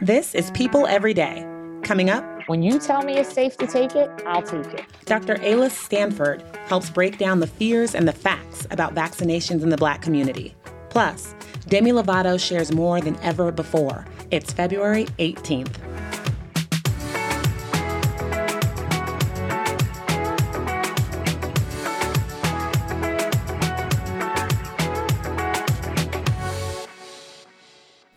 This is People Every Day. Coming up... When you tell me it's safe to take it, I'll take it. Dr. Ala Stanford helps break down the fears and the facts about vaccinations in the Black community. Plus, Demi Lovato shares more than ever before. It's February 18th.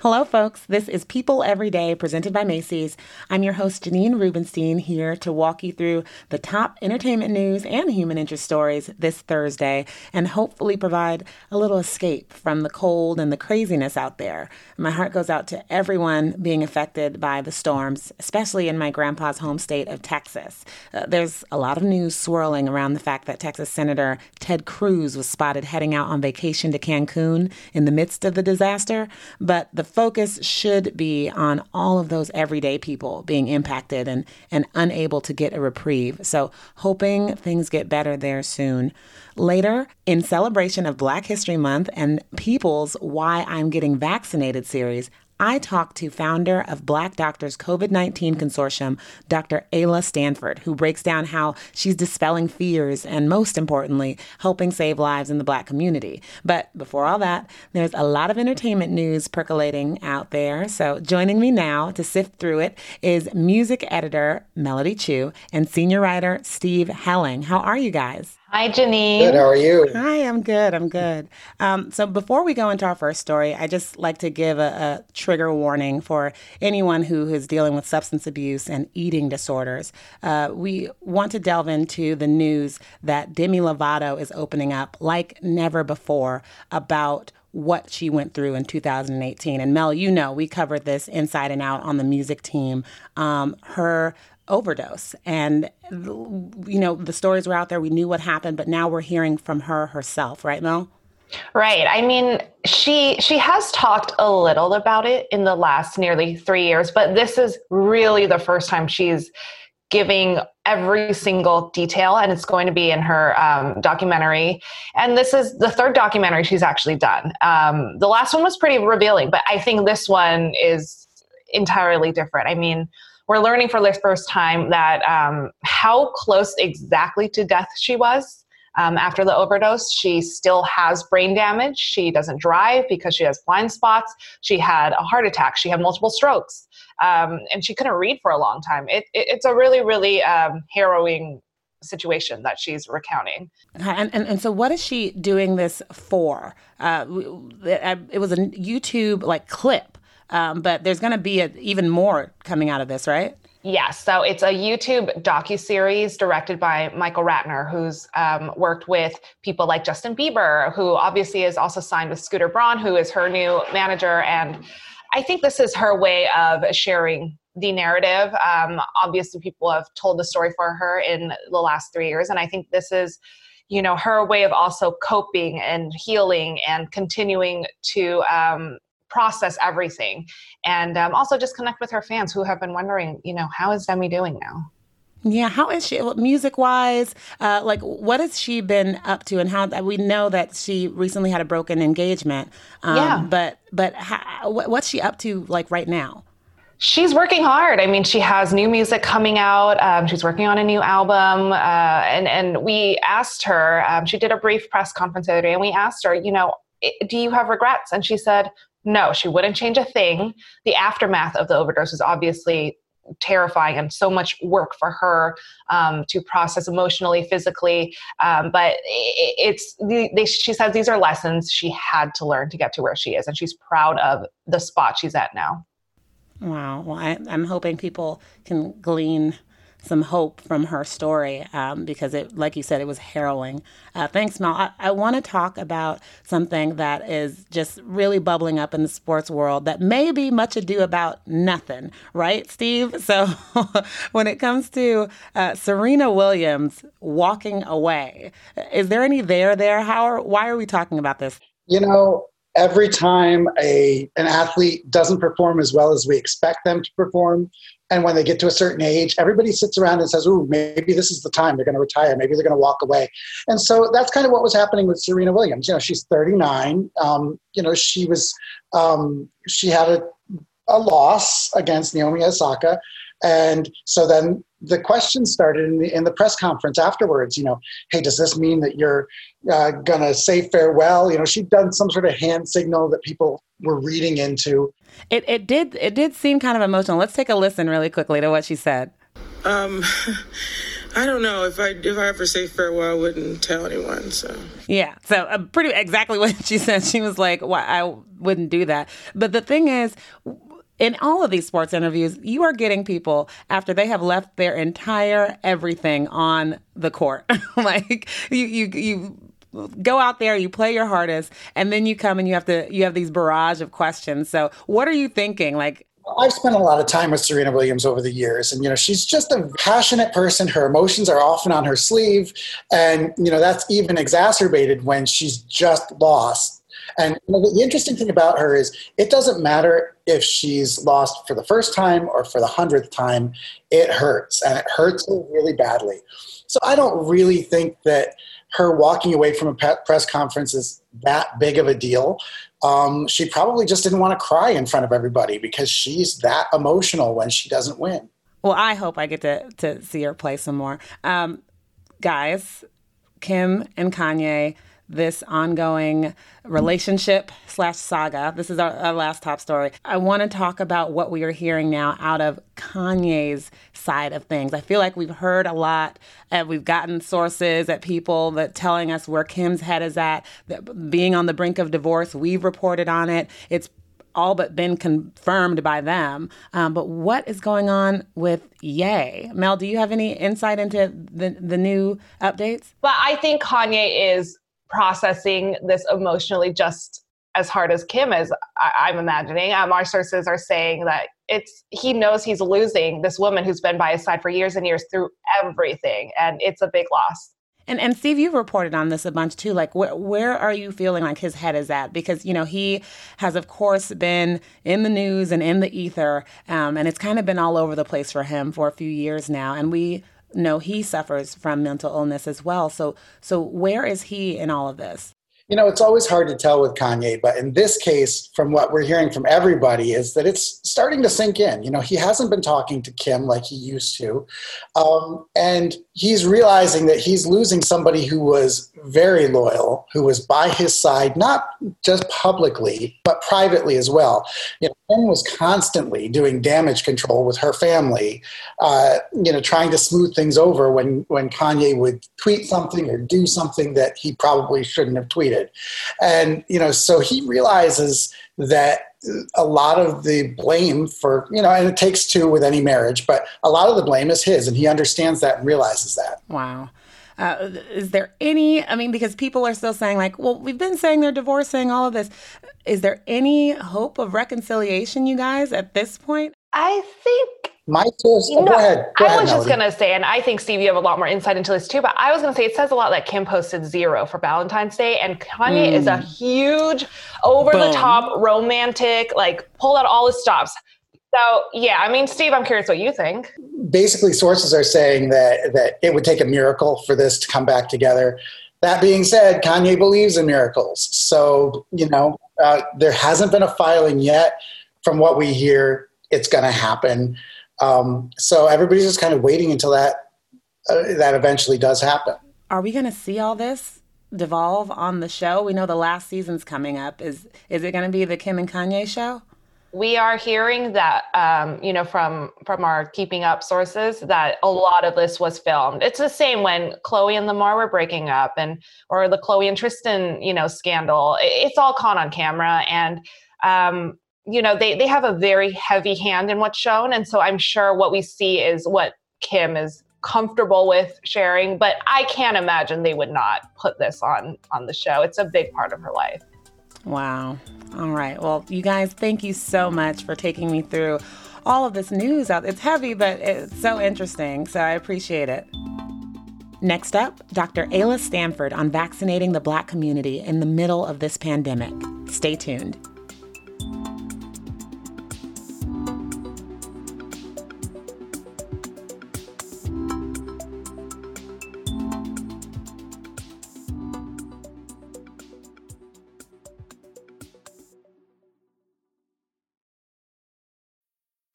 Hello, folks. This is People Every Day, presented by Macy's. I'm your host, Janine Rubenstein, here to walk you through the top entertainment news and human interest stories this Thursday, and hopefully provide a little escape from the cold and the craziness out there. My heart goes out to everyone being affected by the storms, especially in my grandpa's home state of Texas. There's a lot of news swirling around the fact that Texas Senator Ted Cruz was spotted heading out on vacation to Cancun in the midst of the disaster, but the focus should be on all of those everyday people being impacted and unable to get a reprieve. So hoping things get better there soon. Later, in celebration of Black History Month and People's Why I'm Getting Vaccinated series, I talked to founder of Black Doctors COVID-19 Consortium, Dr. Ala Stanford, who breaks down how she's dispelling fears and, most importantly, helping save lives in the Black community. But before all that, there's a lot of entertainment news percolating out there. So joining me now to sift through it is music editor Melody Chu and senior writer Steve Helling. How are you guys? Hi, Janine. Good, how are you? Hi, I'm good. So before we go into our first story, I just like to give a trigger warning for anyone who is dealing with substance abuse and eating disorders. We want to delve into the news that Demi Lovato is opening up like never before about what she went through in 2018. And Mel, you know, we covered this inside and out on the music team. Her overdose. And, you know, the stories were out there. We knew what happened, but now we're hearing from her herself. Right, Mel? Right. I mean, she has talked a little about it in the last nearly 3 years, but this is really the first time she's giving every single detail, and it's going to be in her documentary. And this is the third documentary she's actually done. The last one was pretty revealing, but I think this one is entirely different. I mean, we're learning for the first time that how close exactly to death she was after the overdose. She still has brain damage. She doesn't drive because she has blind spots. She had a heart attack. She had multiple strokes. And she couldn't read for a long time. It's a really, really harrowing situation that she's recounting. And so what is she doing this for? It was a YouTube clip. But there's going to be even more coming out of this, right? Yeah, so it's a YouTube docuseries directed by Michael Ratner, who's worked with people like Justin Bieber, who obviously is also signed with Scooter Braun, who is her new manager. And I think this is her way of sharing the narrative. Obviously, people have told the story for her in the last 3 years. And I think this is, you know, her way of also coping and healing and continuing to process everything, and also just connect with her fans who have been wondering, you know, how is Demi doing now? Yeah, how is she music-wise? What has she been up to, and how? We know that she recently had a broken engagement, but how, what's she up to right now? She's working hard. I mean, she has new music coming out. She's working on a new album. And we asked her, she did a brief press conference the other day, and we asked her, you know, do you have regrets? And she said, no, she wouldn't change a thing. The aftermath of the overdose is obviously terrifying and so much work for her to process emotionally, physically. But she says these are lessons she had to learn to get to where she is. And she's proud of the spot she's at now. Wow. Well, I'm hoping people can glean some hope from her story because, it, like you said, it was harrowing. Thanks, Mel. I want to talk about something that is just really bubbling up in the sports world that may be much ado about nothing, right, Steve? So when it comes to Serena Williams walking away, is there any there? Why are we talking about this? You know, every time an athlete doesn't perform as well as we expect them to perform, and when they get to a certain age, everybody sits around and says, ooh, maybe this is the time they're going to retire. Maybe they're going to walk away. And so that's kind of what was happening with Serena Williams. You know, she's 39. You know, she had a a loss against Naomi Osaka. And so then the question started in the press conference afterwards, hey, does this mean that you're going to say farewell? She'd done some sort of hand signal that people were reading into. It did seem kind of emotional. Let's take a listen really quickly to what she said. I don't know if I ever say farewell, I wouldn't tell anyone. So yeah, so pretty exactly what she said. She was like, "Well, I wouldn't do that." But the thing is, in all of these sports interviews, you are getting people after they have left their entire everything on the court. Like you go out there, you play your hardest, and then you come and you have these barrage of questions. So what are you thinking, like? I've spent a lot of time with Serena Williams over the years, and she's just a passionate person. Her emotions are often on her sleeve, and that's even exacerbated when she's just lost. And the interesting thing about her is it doesn't matter if she's lost for the first time or for the 100th time, it hurts, and it hurts her really badly. So I don't really think that her walking away from a press conference is that big of a deal. She probably just didn't want to cry in front of everybody because she's that emotional when she doesn't win. Well, I hope I get to see her play some more. Guys, Kim and Kanye, this ongoing relationship /saga. This is our last top story. I want to talk about what we are hearing now out of Kanye's side of things. I feel like we've heard a lot, and we've gotten sources at people that telling us where Kim's head is at, that being on the brink of divorce. We've reported on it. It's all but been confirmed by them. But what is going on with Ye? Mel, do you have any insight into the new updates? Well, I think Kanye is processing this emotionally just as hard as Kim is, I'm imagining. Our sources are saying that he knows he's losing this woman who's been by his side for years and years through everything, and it's a big loss. And Steve, you've reported on this a bunch too. Like, where are you feeling like his head is at? Because, he has, of course, been in the news and in the ether, and it's kind of been all over the place for him for a few years now. And we know he suffers from mental illness as well. So where is he in all of this? It's always hard to tell with Kanye, but in this case, from what we're hearing from everybody, is that it's starting to sink in. He hasn't been talking to Kim like he used to. And he's realizing that he's losing somebody who was very loyal, who was by his side, not just publicly, but privately as well. Kim was constantly doing damage control with her family, trying to smooth things over when Kanye would tweet something or do something that he probably shouldn't have tweeted. And, so he realizes that a lot of the blame for, and it takes two with any marriage, but a lot of the blame is his, and he understands that and realizes that. Wow. Is there any, because people are still saying we've been saying they're divorcing, all of this. Is there any hope of reconciliation, you guys, at this point? I think... My source, go ahead. I was just going to say, and I think, Steve, you have a lot more insight into this too, but I was going to say it says a lot that Kim posted 0 for Valentine's Day, and Kanye is a huge, over-the-top, romantic, pulled out all his stops. So, yeah, Steve, I'm curious what you think. Basically, sources are saying that it would take a miracle for this to come back together. That being said, Kanye believes in miracles. So, there hasn't been a filing yet. From what we hear, it's going to happen. So everybody's just kind of waiting until that eventually does happen. Are we going to see all this devolve on the show? We know the last season's coming up. Is it going to be the Kim and Kanye show? We are hearing that, from our Keeping Up sources, that a lot of this was filmed. It's the same when Khloé and Lamar were breaking up, or the Khloé and Tristan, scandal. It's all caught on camera, and they have a very heavy hand in what's shown. And so I'm sure what we see is what Kim is comfortable with sharing. But I can't imagine they would not put this on the show. It's a big part of her life. Wow. All right. Well, you guys, thank you so much for taking me through all of this news. It's heavy, but it's so interesting. So I appreciate it. Next up, Dr. Ala Stanford on vaccinating the Black community in the middle of this pandemic. Stay tuned.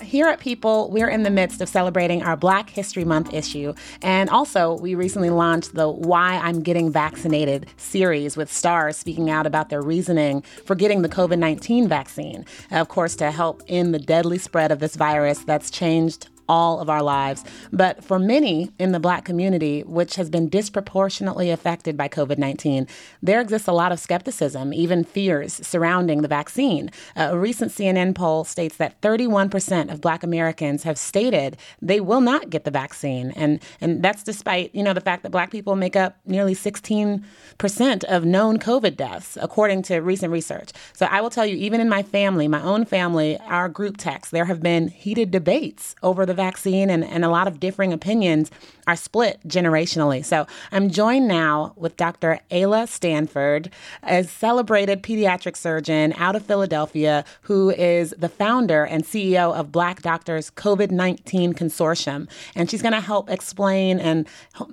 Here at People, we're in the midst of celebrating our Black History Month issue. And also, we recently launched the Why I'm Getting Vaccinated series with stars speaking out about their reasoning for getting the COVID-19 vaccine. Of course, to help end the deadly spread of this virus that's changed all of our lives. But for many in the Black community, which has been disproportionately affected by COVID-19, there exists a lot of skepticism, even fears surrounding the vaccine. A recent CNN poll states that 31% of Black Americans have stated they will not get the vaccine. And that's despite, the fact that Black people make up nearly 16% of known COVID deaths, according to recent research. So I will tell you, even in my family, my own family, our group text, there have been heated debates over the vaccine, and a lot of differing opinions are split generationally. So I'm joined now with Dr. Ala Stanford, a celebrated pediatric surgeon out of Philadelphia, who is the founder and CEO of Black Doctors COVID-19 Consortium. And she's going to help explain and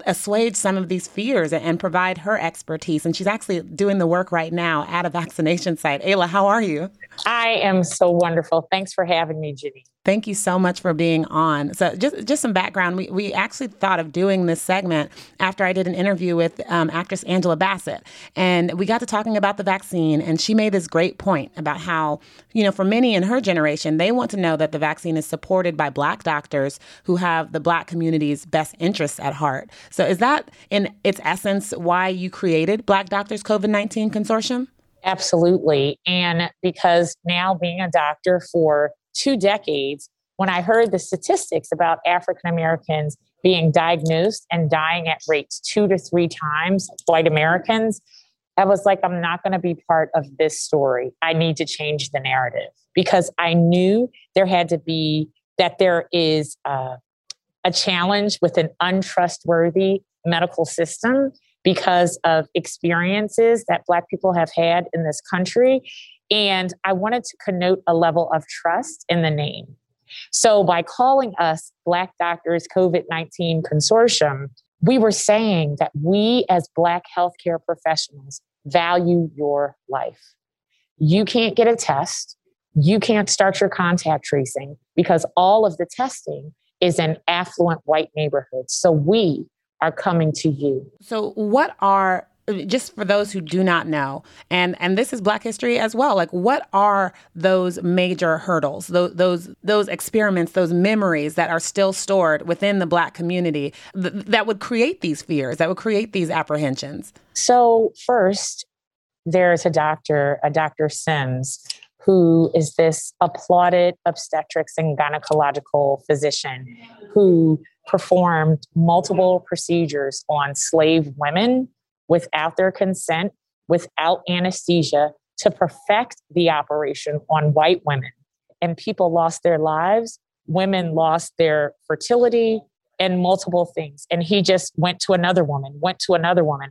assuage some of these fears and provide her expertise. And she's actually doing the work right now at a vaccination site. Ala, how are you? I am so wonderful. Thanks for having me, Janine. Thank you so much for being on. So just some background. We actually thought of doing this segment after I did an interview with actress Angela Bassett. And we got to talking about the vaccine, and she made this great point about how, for many in her generation, they want to know that the vaccine is supported by Black doctors who have the Black community's best interests at heart. So is that, in its essence, why you created Black Doctors COVID-19 Consortium? Absolutely. And because now being a doctor for 2 decades, when I heard the statistics about African Americans being diagnosed and dying at rates 2 to 3 times white Americans, I was like, I'm not going to be part of this story. I need to change the narrative, because I knew there is a challenge with an untrustworthy medical system because of experiences that Black people have had in this country. And I wanted to connote a level of trust in the name. So by calling us Black Doctors COVID-19 Consortium, we were saying that we as Black healthcare professionals value your life. You can't get a test. You can't start your contact tracing because all of the testing is in affluent white neighborhoods. So we are coming to you. So what are, just for those who do not know, and this is Black history as well, like what are those major hurdles, those experiments, those memories that are still stored within the Black community that would create these fears, that would create these apprehensions? So first, there's a Dr. Sims, who is this applauded obstetrics and gynecological physician who performed multiple procedures on slave women without their consent, without anesthesia, to perfect the operation on white women. And people lost their lives, women lost their fertility, and multiple things. And he just went to another woman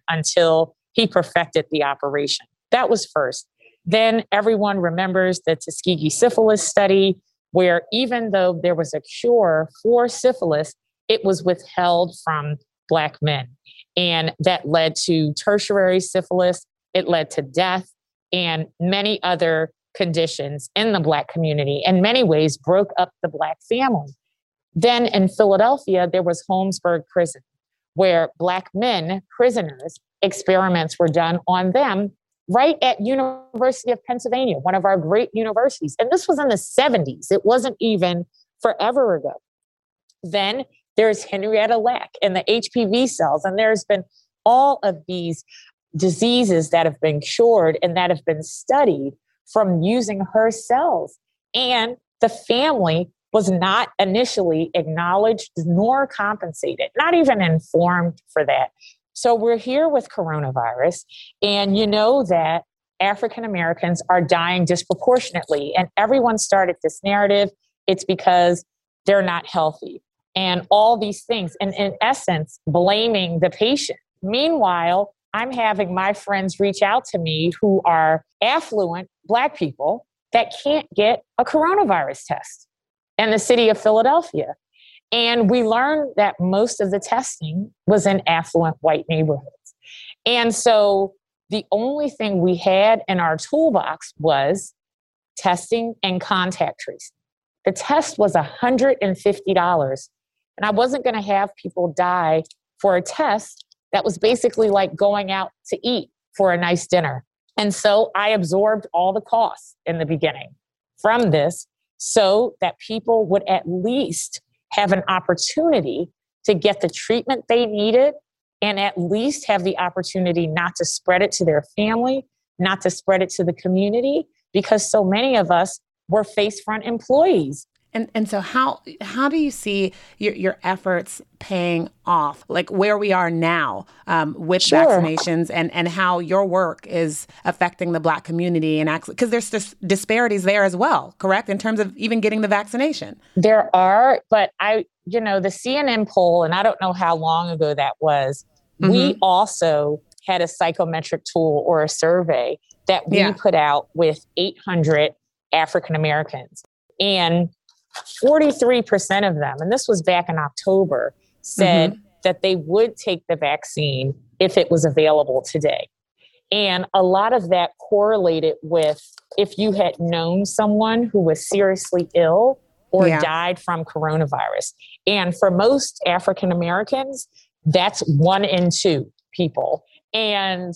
until he perfected the operation. That was first. Then everyone remembers the Tuskegee syphilis study, where even though there was a cure for syphilis, it was withheld from Black men. And that led to tertiary syphilis. It led to death and many other conditions in the Black community, in many ways broke up the Black family. Then in Philadelphia, there was Holmesburg prison, where Black men, prisoners, experiments were done on them right at University of Pennsylvania, one of our great universities. And this was in the 70s. It wasn't even forever ago. Then there's Henrietta Lacks and the HPV cells. And there's been all of these diseases that have been cured and that have been studied from using her cells And the family was not initially acknowledged nor compensated, not even informed for that. So we're here with coronavirus, and you know that African Americans are dying disproportionately. And everyone started this narrative. It's because they're not healthy and all these things. And in essence, blaming the patient. Meanwhile, I'm having my friends reach out to me who are affluent Black people that can't get a coronavirus test in the city of Philadelphia. And we learned that most of the testing was in affluent white neighborhoods. And so the only thing we had in our toolbox was testing and contact tracing. The test was $150. And I wasn't going to have people die for a test that was basically like going out to eat for a nice dinner. And so I absorbed all the costs in the beginning from this so that people would at least have an opportunity to get the treatment they needed and at least have the opportunity not to spread it to their family, not to spread it to the community, because so many of us were face-front employees. And so how do you see your efforts paying off, like where we are now with vaccinations and how your work is affecting the Black community? And because there's disparities there as well, correct, in terms of even getting the vaccination? There are. But the CNN poll, and I don't know how long ago that was, we also had a psychometric tool or a survey that we put out with 800 African Americans. And 43% of them, and this was back in October, said that they would take the vaccine if it was available today. And a lot of that correlated with if you had known someone who was seriously ill or died from coronavirus. And for most African Americans, that's 1 in 2 people. And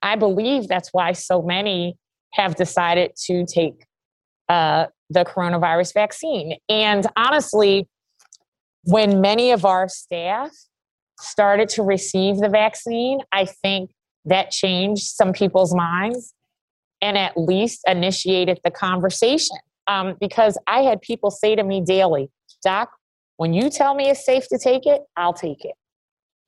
I believe that's why so many have decided to take the coronavirus vaccine. And honestly, when many of our staff started to receive the vaccine, I think that changed some people's minds and at least initiated the conversation. Because I had people say to me daily, "Doc, when you tell me it's safe to take it, I'll take it."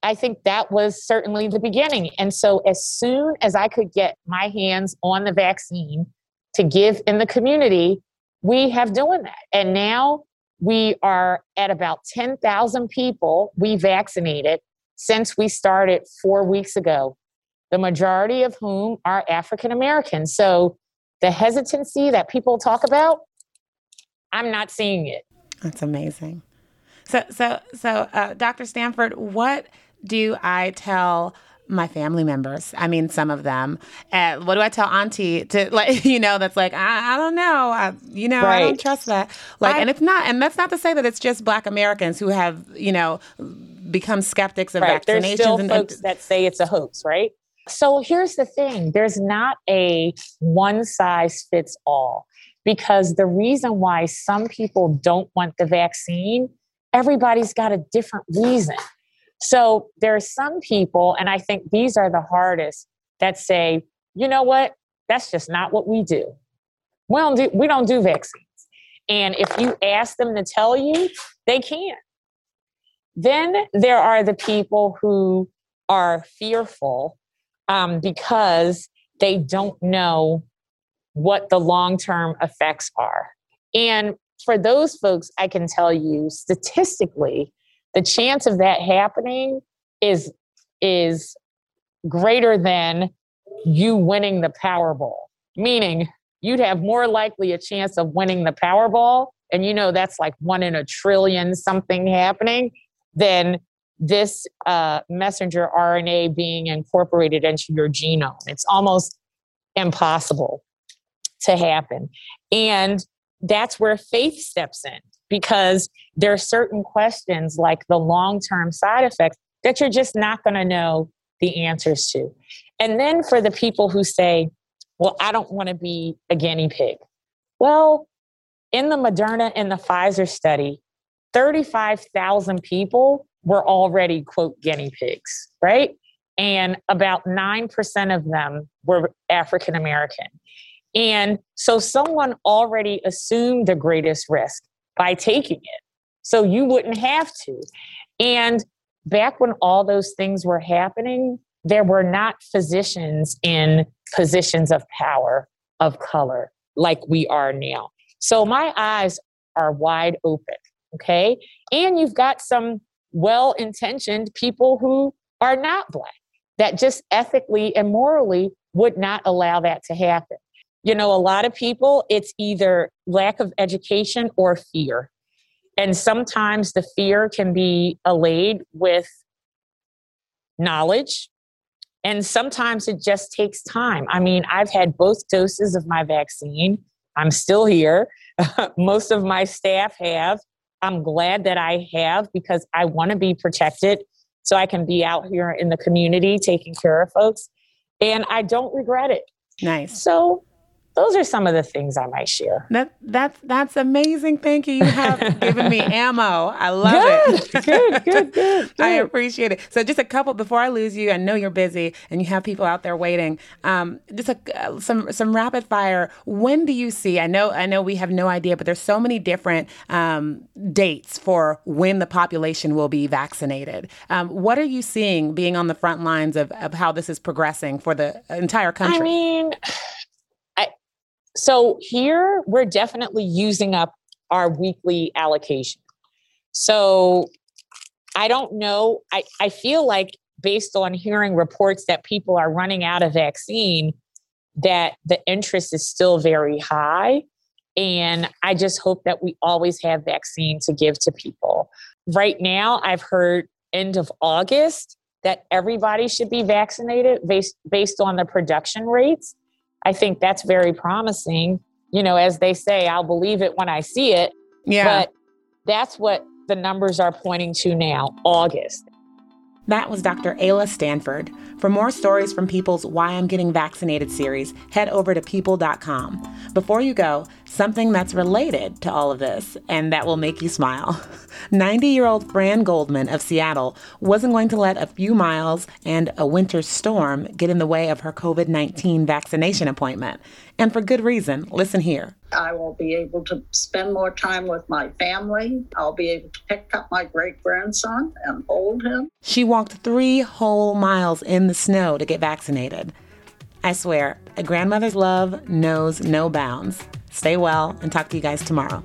I think that was certainly the beginning. And so as soon as I could get my hands on the vaccine to give in the community, we have doing that. And now we are at about 10,000 people we vaccinated since we started 4 weeks ago, the majority of whom are African Americans. So the hesitancy that people talk about, I'm not seeing it. That's amazing. So, Dr. Stanford, what do I tell my family members? I mean, some of them. What do I tell auntie to, like, that's like, I don't know. I don't trust that. Like, and it's not, and that's not to say that it's just Black Americans who have, become skeptics of vaccinations. There's still folks that say it's a hoax, right? So here's the thing. There's not a one size fits all, because the reason why some people don't want the vaccine, everybody's got a different reason. So there are some people, and I think these are the hardest, that say, you know what, that's just not what we do. We don't do vaccines. And if you ask them to tell you, they can't. Then there are the people who are fearful because they don't know what the long-term effects are. And for those folks, I can tell you statistically, the chance of that happening is greater than you winning the Powerball, meaning you'd have more likely a chance of winning the Powerball, and that's like 1 in a trillion something happening, than this messenger RNA being incorporated into your genome. It's almost impossible to happen. And that's where faith steps in, because there are certain questions like the long-term side effects that you're just not going to know the answers to. And then for the people who say, well, I don't want to be a guinea pig. Well, in the Moderna and the Pfizer study, 35,000 people were already, quote, guinea pigs, right? And about 9% of them were African American. And so someone already assumed the greatest risk by taking it. So you wouldn't have to. And back when all those things were happening, there were not physicians in positions of power of color like we are now. So my eyes are wide open, okay? And you've got some well-intentioned people who are not Black that just ethically and morally would not allow that to happen. You know, a lot of people, it's either lack of education or fear. And sometimes the fear can be allayed with knowledge. And sometimes it just takes time. I mean, I've had both doses of my vaccine. I'm still here. Most of my staff have. I'm glad that I have because I want to be protected so I can be out here in the community taking care of folks. And I don't regret it. Nice. So those are some of the things I might share. That's amazing. Thank you. You have given me ammo. I love it. Good. I appreciate it. So just a couple, before I lose you, I know you're busy and you have people out there waiting. Just some rapid fire. When do you see, I know we have no idea, but there's so many different dates for when the population will be vaccinated. What are you seeing being on the front lines of how this is progressing for the entire country? I mean... So here, we're definitely using up our weekly allocation. So I don't know. I feel like based on hearing reports that people are running out of vaccine, that the interest is still very high. And I just hope that we always have vaccine to give to people. Right now, I've heard end of August that everybody should be vaccinated based on the production rates. I think that's very promising. You know, as they say, I'll believe it when I see it. Yeah. But that's what the numbers are pointing to now, August. That was Dr. Ala Stanford. For more stories from People's Why I'm Getting Vaccinated series, head over to people.com. Before you go, something that's related to all of this and that will make you smile. 90-year-old Fran Goldman of Seattle wasn't going to let a few miles and a winter storm get in the way of her COVID-19 vaccination appointment. And for good reason. Listen here. I will be able to spend more time with my family. I'll be able to pick up my great-grandson and hold him. She walked 3 whole miles in the snow to get vaccinated. I swear, a grandmother's love knows no bounds. Stay well and talk to you guys tomorrow.